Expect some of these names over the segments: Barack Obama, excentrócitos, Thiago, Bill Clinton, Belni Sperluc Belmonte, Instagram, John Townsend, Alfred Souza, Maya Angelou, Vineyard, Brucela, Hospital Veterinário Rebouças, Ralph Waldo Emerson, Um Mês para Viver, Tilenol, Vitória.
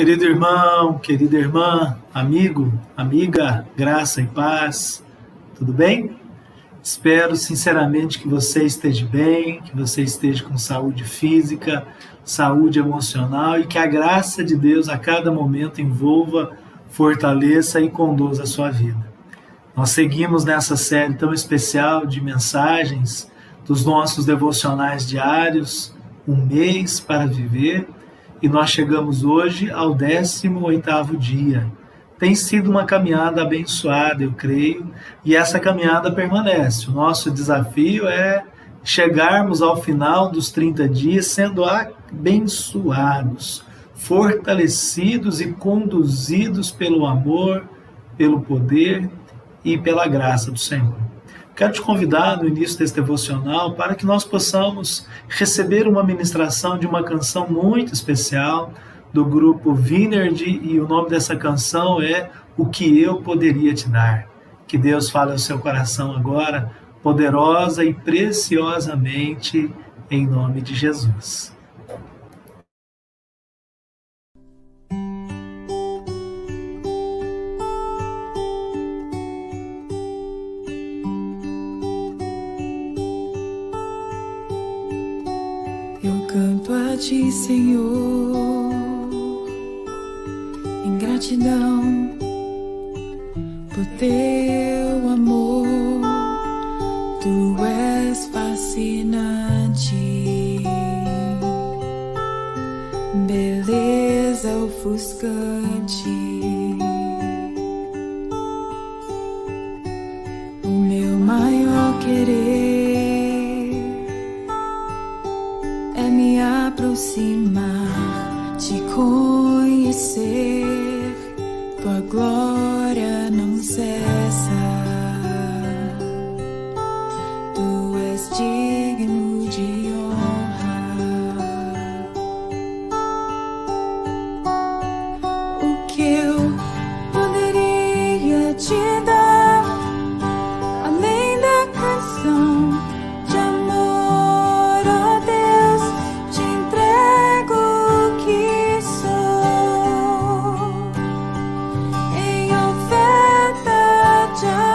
Querido irmão, querida irmã, amigo, amiga, graça e paz, tudo bem? Espero sinceramente que você esteja bem, que você esteja com saúde física, saúde emocional e que a graça de Deus a cada momento envolva, fortaleça e conduza a sua vida. Nós seguimos nessa série tão especial de mensagens dos nossos devocionais diários, Um Mês para Viver, e nós chegamos hoje ao 18º dia. Tem sido uma caminhada abençoada, eu creio, e essa caminhada permanece. O nosso desafio é chegarmos ao final dos 30 dias sendo abençoados, fortalecidos e conduzidos pelo amor, pelo poder e pela graça do Senhor. Quero te convidar no início desse devocional para que nós possamos receber uma ministração de uma canção muito especial do grupo Vineyard, e o nome dessa canção é O Que Eu Poderia Te Dar. Que Deus fale ao seu coração agora, poderosa e preciosamente, em nome de Jesus. Eu canto a ti, Senhor, em gratidão por teu amor. Tu és fascinante, beleza ofuscante. O meu maior querer é me aproximar, te conhecer. Tua glória não cessa. Digno de honra. O que eu poderia te dar, além da canção de amor, ó Deus, te entrego o que sou, em oferta de amor.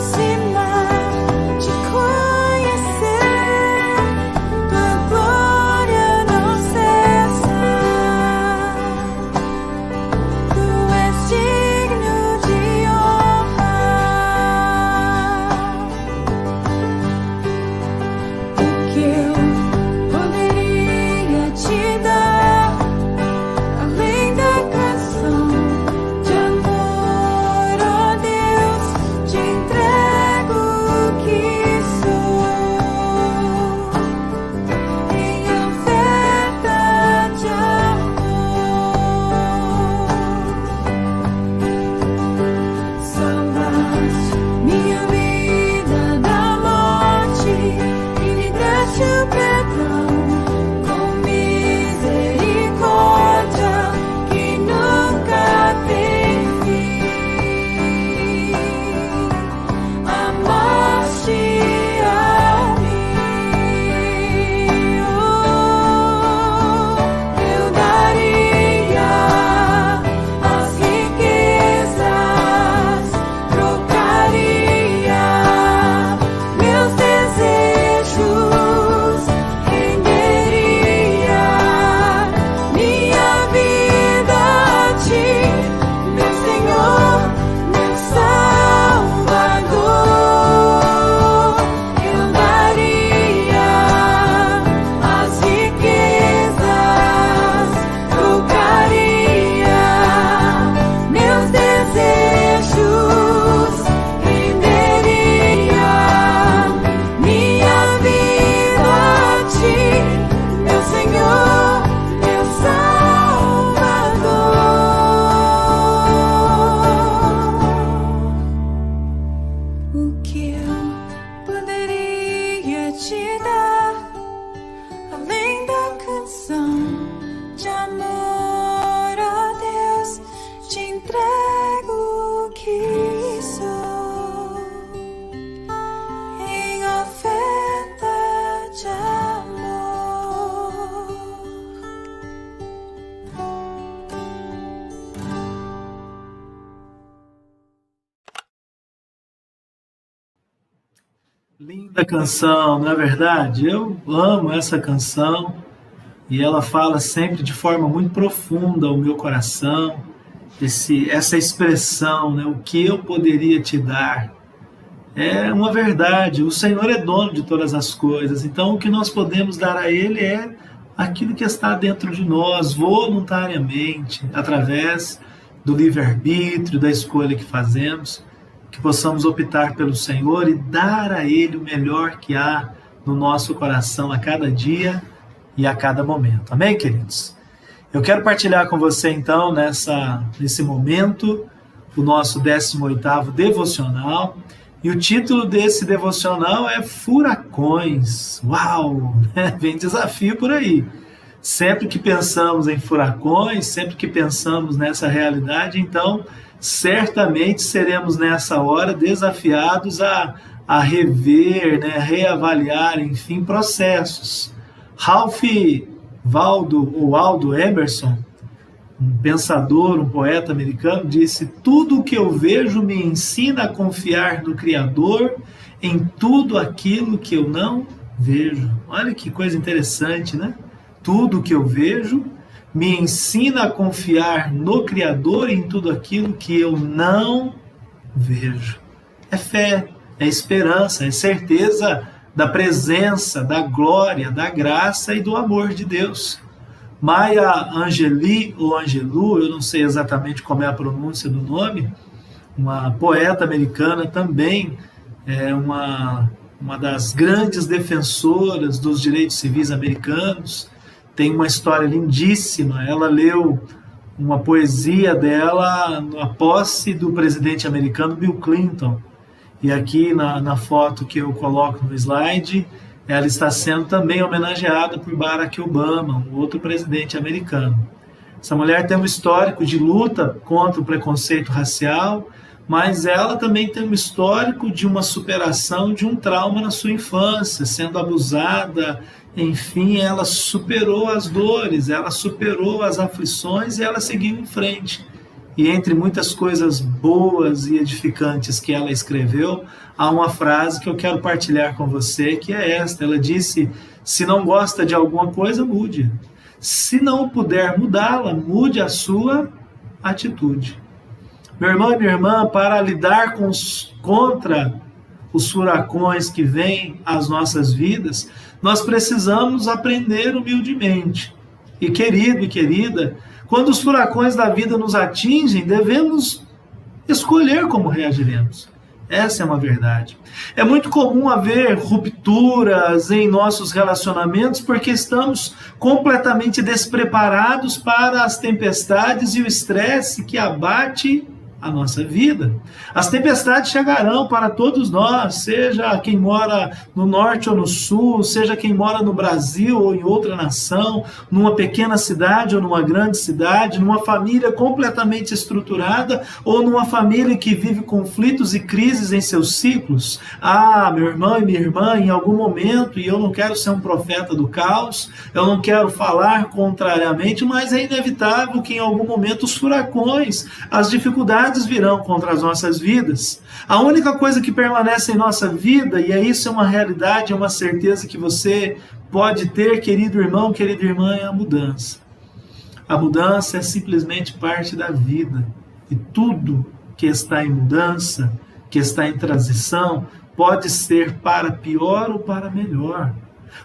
Sim. Linda canção, não é verdade? Eu amo essa canção e ela fala sempre de forma muito profunda ao meu coração, essa expressão, né? O que eu poderia te dar? É uma verdade, o Senhor é dono de todas as coisas, então o que nós podemos dar a Ele é aquilo que está dentro de nós, voluntariamente, através do livre-arbítrio, da escolha que fazemos, que possamos optar pelo Senhor e dar a Ele o melhor que há no nosso coração a cada dia e a cada momento. Amém, queridos? Eu quero partilhar com você, então, nesse momento, o nosso 18º devocional. E o título desse devocional é Furacões. Uau! Né? Vem desafio por aí. Sempre que pensamos em furacões, sempre que pensamos nessa realidade, então, certamente seremos nessa hora desafiados a rever, né? Reavaliar, enfim, processos. Ralph Waldo Emerson, um pensador, um poeta americano, disse: tudo o que eu vejo me ensina a confiar no Criador em tudo aquilo que eu não vejo. Olha que coisa interessante, né? Tudo o que eu vejo me ensina a confiar no Criador em tudo aquilo que eu não vejo. É fé, é esperança, é certeza da presença, da glória, da graça e do amor de Deus. Maya Angelou, eu não sei exatamente como é a pronúncia do nome, uma poeta americana também, é uma das grandes defensoras dos direitos civis americanos, tem uma história lindíssima. Ela leu uma poesia dela na posse do presidente americano Bill Clinton, e aqui na foto que eu coloco no slide, ela está sendo também homenageada por Barack Obama, um outro presidente americano. Essa mulher tem um histórico de luta contra o preconceito racial, mas ela também tem um histórico de uma superação de um trauma na sua infância, sendo abusada, enfim, ela superou as dores, ela superou as aflições e ela seguiu em frente. E entre muitas coisas boas e edificantes que ela escreveu, há uma frase que eu quero partilhar com você, que é esta. Ela disse: se não gosta de alguma coisa, mude. Se não puder mudá-la, mude a sua atitude. Meu irmão e minha irmã, para lidar contra os furacões que vêm às nossas vidas, nós precisamos aprender humildemente. E querido e querida, quando os furacões da vida nos atingem, devemos escolher como reagiremos. Essa é uma verdade. É muito comum haver rupturas em nossos relacionamentos porque estamos completamente despreparados para as tempestades e o estresse que abate a nossa vida. As tempestades chegarão para todos nós, seja quem mora no norte ou no sul, seja quem mora no Brasil ou em outra nação, numa pequena cidade ou numa grande cidade, numa família completamente estruturada ou numa família que vive conflitos e crises em seus ciclos. Ah, meu irmão e minha irmã, em algum momento, e eu não quero ser um profeta do caos, eu não quero falar contrariamente, mas é inevitável que em algum momento os furacões, as dificuldades virão contra as nossas vidas. A única coisa que permanece em nossa vida, e isso é uma realidade, é uma certeza que você pode ter, querido irmão, querida irmã, é a mudança. A mudança é simplesmente parte da vida, e tudo que está em mudança, que está em transição, pode ser para pior ou para melhor.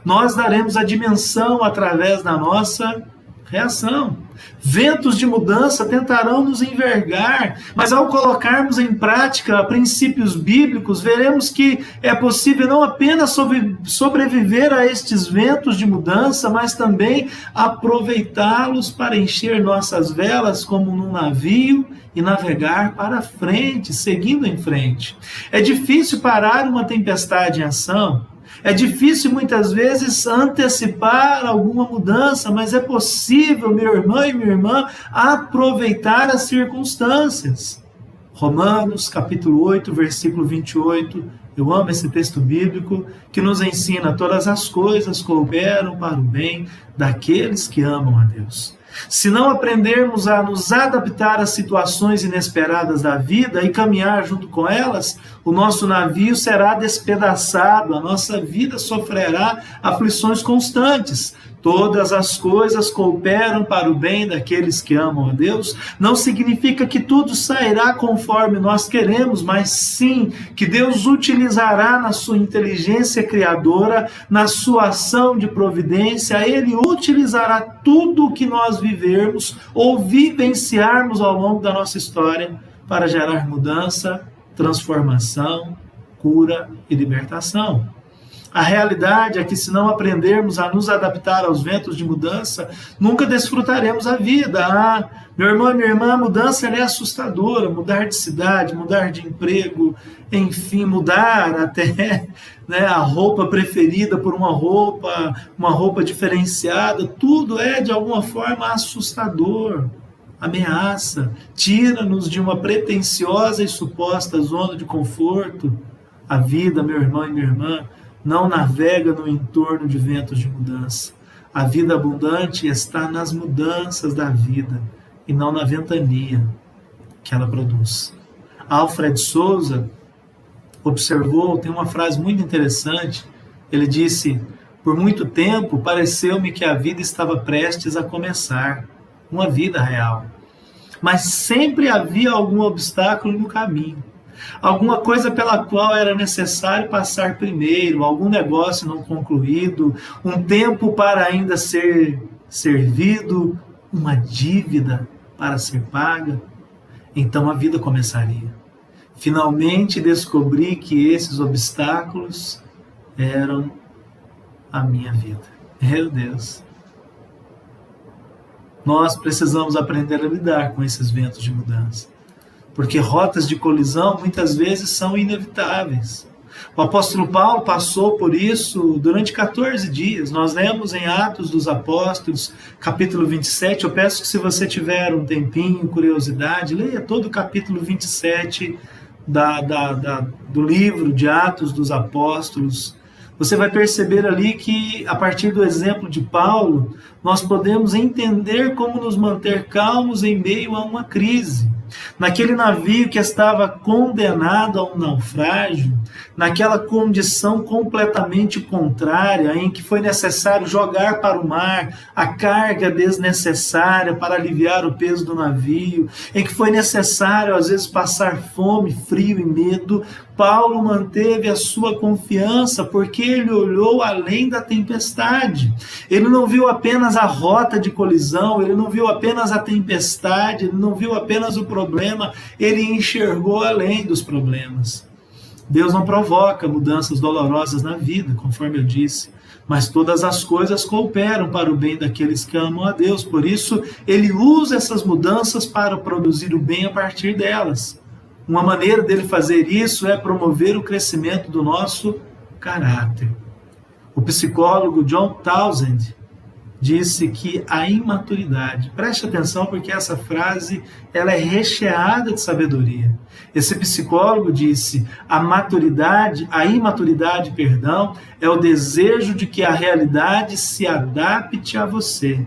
Nós daremos a dimensão através da nossa reação. Ventos de mudança tentarão nos envergar, mas ao colocarmos em prática princípios bíblicos, veremos que é possível não apenas sobreviver a estes ventos de mudança, mas também aproveitá-los para encher nossas velas como num navio e navegar para frente, seguindo em frente. É difícil parar uma tempestade em ação. É difícil muitas vezes antecipar alguma mudança, mas é possível, meu irmão e minha irmã, aproveitar as circunstâncias. Romanos capítulo 8, versículo 28, eu amo esse texto bíblico, que nos ensina: todas as coisas cooperam para o bem daqueles que amam a Deus. Se não aprendermos a nos adaptar às situações inesperadas da vida e caminhar junto com elas, o nosso navio será despedaçado, a nossa vida sofrerá aflições constantes. Todas as coisas cooperam para o bem daqueles que amam a Deus. Não significa que tudo sairá conforme nós queremos, mas sim que Deus utilizará na sua inteligência criadora, na sua ação de providência. Ele utilizará tudo o que nós vivermos ou vivenciarmos ao longo da nossa história para gerar mudança, transformação, cura e libertação. A realidade é que, se não aprendermos a nos adaptar aos ventos de mudança, nunca desfrutaremos a vida. Ah, meu irmão e minha irmã, a mudança é assustadora. Mudar de cidade, mudar de emprego, enfim, mudar até, né, a roupa preferida por uma roupa diferenciada. Tudo é, de alguma forma, assustador, ameaça. Tira-nos de uma pretensiosa e suposta zona de conforto. A vida, meu irmão e minha irmã, não navega no entorno de ventos de mudança. A vida abundante está nas mudanças da vida e não na ventania que ela produz. Alfred Souza observou, tem uma frase muito interessante, ele disse: por muito tempo pareceu-me que a vida estava prestes a começar, uma vida real. Mas sempre havia algum obstáculo no caminho. Alguma coisa pela qual era necessário passar primeiro, algum negócio não concluído, um tempo para ainda ser servido, uma dívida para ser paga. Então a vida começaria. Finalmente descobri que esses obstáculos eram a minha vida. Meu Deus! Nós precisamos aprender a lidar com esses ventos de mudança, porque rotas de colisão muitas vezes são inevitáveis. O apóstolo Paulo passou por isso durante 14 dias. Nós lemos em Atos dos Apóstolos, capítulo 27. Eu peço que, se você tiver um tempinho, curiosidade, leia todo o capítulo 27 do livro de Atos dos Apóstolos. Você vai perceber ali que, a partir do exemplo de Paulo, nós podemos entender como nos manter calmos em meio a uma crise. Naquele navio que estava condenado a um naufrágio, naquela condição completamente contrária, em que foi necessário jogar para o mar a carga desnecessária para aliviar o peso do navio, em que foi necessário, às vezes, passar fome, frio e medo, Paulo manteve a sua confiança, porque ele olhou além da tempestade. Ele não viu apenas a rota de colisão, ele não viu apenas a tempestade, ele não viu apenas o problema, ele enxergou além dos problemas. Deus não provoca mudanças dolorosas na vida, conforme eu disse, mas todas as coisas cooperam para o bem daqueles que amam a Deus. Por isso, ele usa essas mudanças para produzir o bem a partir delas. Uma maneira dele fazer isso é promover o crescimento do nosso caráter. O psicólogo John Townsend disse que a imaturidade, preste atenção, porque essa frase ela é recheada de sabedoria. Esse psicólogo disse: a imaturidade, é o desejo de que a realidade se adapte a você.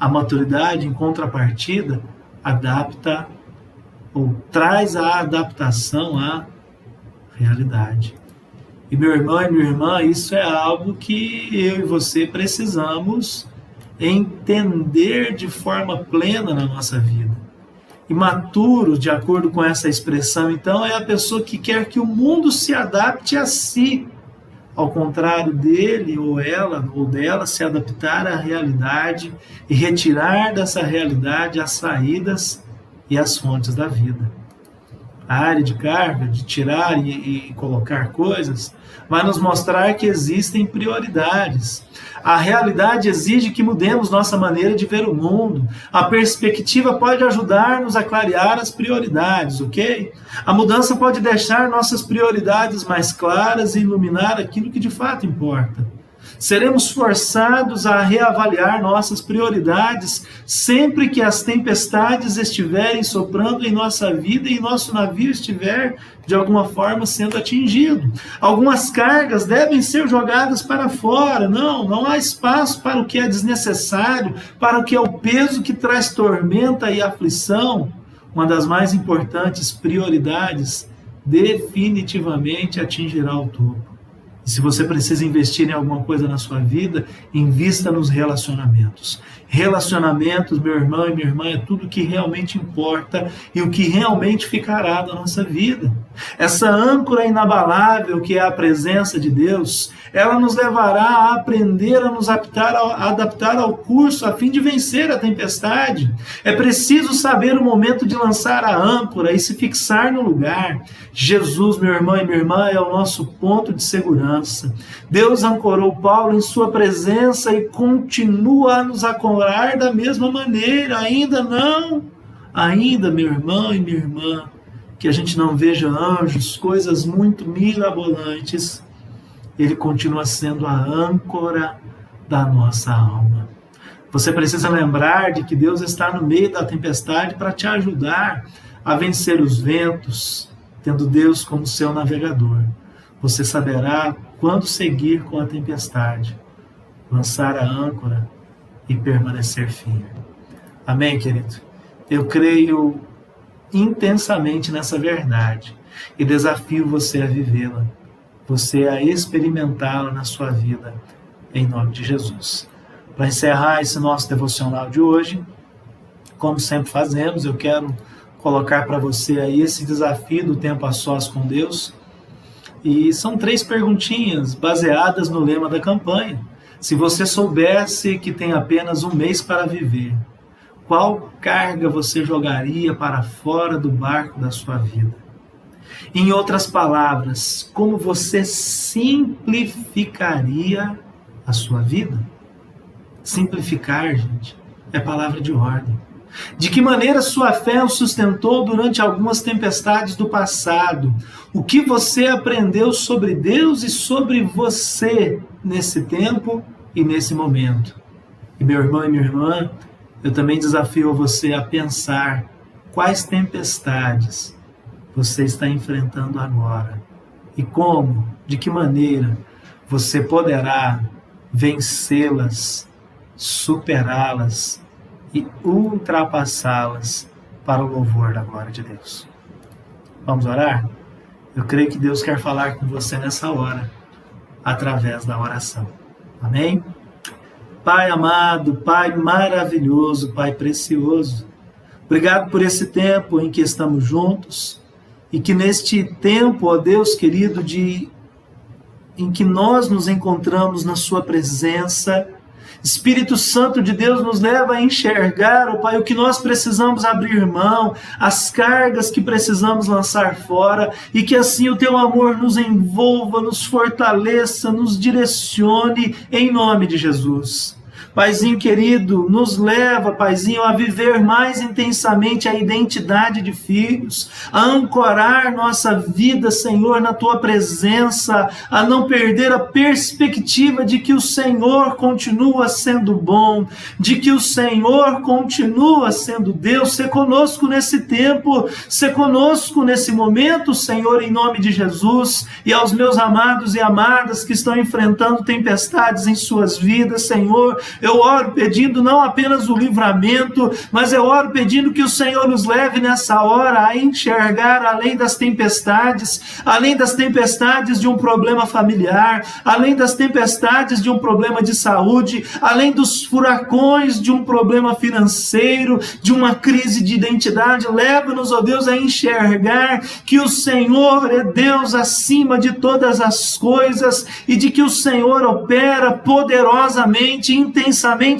A maturidade, em contrapartida, adapta ou traz a adaptação à realidade. E meu irmão e minha irmã, isso é algo que eu e você precisamos entender de forma plena na nossa vida. Imaturo, de acordo com essa expressão, então, é a pessoa que quer que o mundo se adapte a si, ao contrário dele ou ela ou dela se adaptar à realidade e retirar dessa realidade as saídas e as fontes da vida. A área de carga, de tirar e colocar coisas, vai nos mostrar que existem prioridades. A realidade exige que mudemos nossa maneira de ver o mundo. A perspectiva pode ajudar-nos a clarear as prioridades, ok? A mudança pode deixar nossas prioridades mais claras e iluminar aquilo que de fato importa. Seremos forçados a reavaliar nossas prioridades sempre que as tempestades estiverem soprando em nossa vida e nosso navio estiver, de alguma forma, sendo atingido. Algumas cargas devem ser jogadas para fora. Não há espaço para o que é desnecessário, para o que é o peso que traz tormenta e aflição. Uma das mais importantes prioridades definitivamente atingirá o topo. E se você precisa investir em alguma coisa na sua vida, invista nos relacionamentos. Relacionamentos, meu irmão e minha irmã, é tudo que realmente importa e o que realmente ficará da nossa vida. Essa âncora inabalável que é a presença de Deus, ela nos levará a aprender a nos adaptar ao curso a fim de vencer a tempestade. É preciso saber o momento de lançar a âncora e se fixar no lugar. Jesus, meu irmão e minha irmã, é o nosso ponto de segurança. Deus ancorou Paulo em sua presença e continua a nos ancorar da mesma maneira. Ainda, meu irmão e minha irmã, que a gente não veja anjos, coisas muito mirabolantes, ele continua sendo a âncora da nossa alma. Você precisa lembrar de que Deus está no meio da tempestade para te ajudar a vencer os ventos, tendo Deus como seu navegador. Você saberá quando seguir com a tempestade, lançar a âncora e permanecer firme. Amém, querido? Eu creio intensamente nessa verdade e desafio você a vivê-la, você a experimentá-la na sua vida, em nome de Jesus. Para encerrar esse nosso devocional de hoje, como sempre fazemos, eu quero colocar para você aí esse desafio do tempo a sós com Deus, e são 3 perguntinhas baseadas no lema da campanha. Se você soubesse que tem apenas um mês para viver, qual carga você jogaria para fora do barco da sua vida? Em outras palavras, como você simplificaria a sua vida? Simplificar, gente, é palavra de ordem. De que maneira sua fé o sustentou durante algumas tempestades do passado? O que você aprendeu sobre Deus e sobre você nesse tempo e nesse momento? E meu irmão e minha irmã, eu também desafio você a pensar quais tempestades você está enfrentando agora e como, de que maneira você poderá vencê-las, superá-las e ultrapassá-las para o louvor da glória de Deus. Vamos orar? Eu creio que Deus quer falar com você nessa hora, através da oração. Amém? Pai amado, Pai maravilhoso, Pai precioso, obrigado por esse tempo em que estamos juntos e que neste tempo, ó Deus querido, em que nós nos encontramos na sua presença, Espírito Santo de Deus nos leva a enxergar, ó Pai, o que nós precisamos abrir mão, as cargas que precisamos lançar fora, e que assim o Teu amor nos envolva, nos fortaleça, nos direcione, em nome de Jesus. Paizinho querido, nos leva, Paizinho, a viver mais intensamente a identidade de filhos, a ancorar nossa vida, Senhor, na Tua presença, a não perder a perspectiva de que o Senhor continua sendo bom, de que o Senhor continua sendo Deus. Sê conosco nesse tempo, sê conosco nesse momento, Senhor, em nome de Jesus, e aos meus amados e amadas que estão enfrentando tempestades em suas vidas, Senhor, eu oro pedindo não apenas o livramento, mas eu oro pedindo que o Senhor nos leve nessa hora a enxergar além das tempestades de um problema familiar, além das tempestades de um problema de saúde, além dos furacões de um problema financeiro, de uma crise de identidade. Leva-nos, ó Deus, a enxergar que o Senhor é Deus acima de todas as coisas e de que o Senhor opera poderosamente, intensamente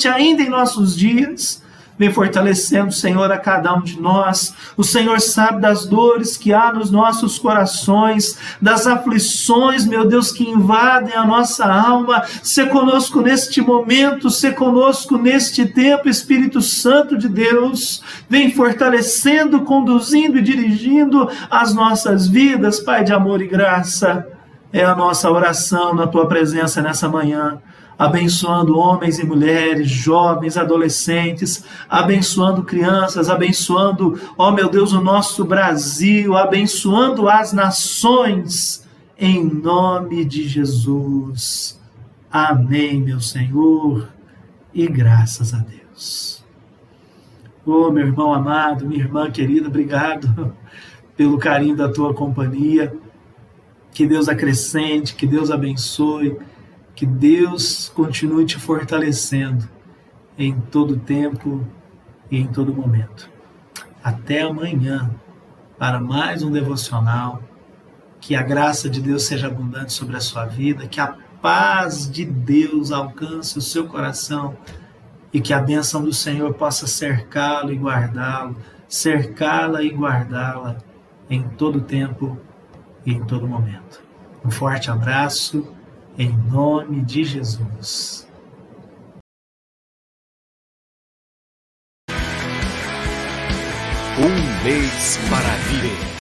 ainda em nossos dias. Vem fortalecendo, Senhor, a cada um de nós. O Senhor sabe das dores que há nos nossos corações, das aflições, meu Deus, que invadem a nossa alma. Sê conosco neste momento, sê conosco neste tempo, Espírito Santo de Deus. Vem fortalecendo, conduzindo e dirigindo as nossas vidas, Pai de amor e graça. É a nossa oração na Tua presença nessa manhã. abençoando homens e mulheres, jovens, adolescentes, abençoando crianças, abençoando, ó meu Deus, o nosso Brasil, abençoando as nações, em nome de Jesus. Amém, meu Senhor, e graças a Deus. Oh, meu irmão amado, minha irmã querida, obrigado pelo carinho da tua companhia. Que Deus acrescente, que Deus abençoe, que Deus continue te fortalecendo em todo tempo e em todo momento. Até amanhã para mais um devocional. Que a graça de Deus seja abundante sobre a sua vida, que a paz de Deus alcance o seu coração e que a bênção do Senhor possa cercá-lo e guardá-lo, cercá-la e guardá-la em todo tempo e em todo momento. Um forte abraço, em nome de Jesus. Um mês para viver.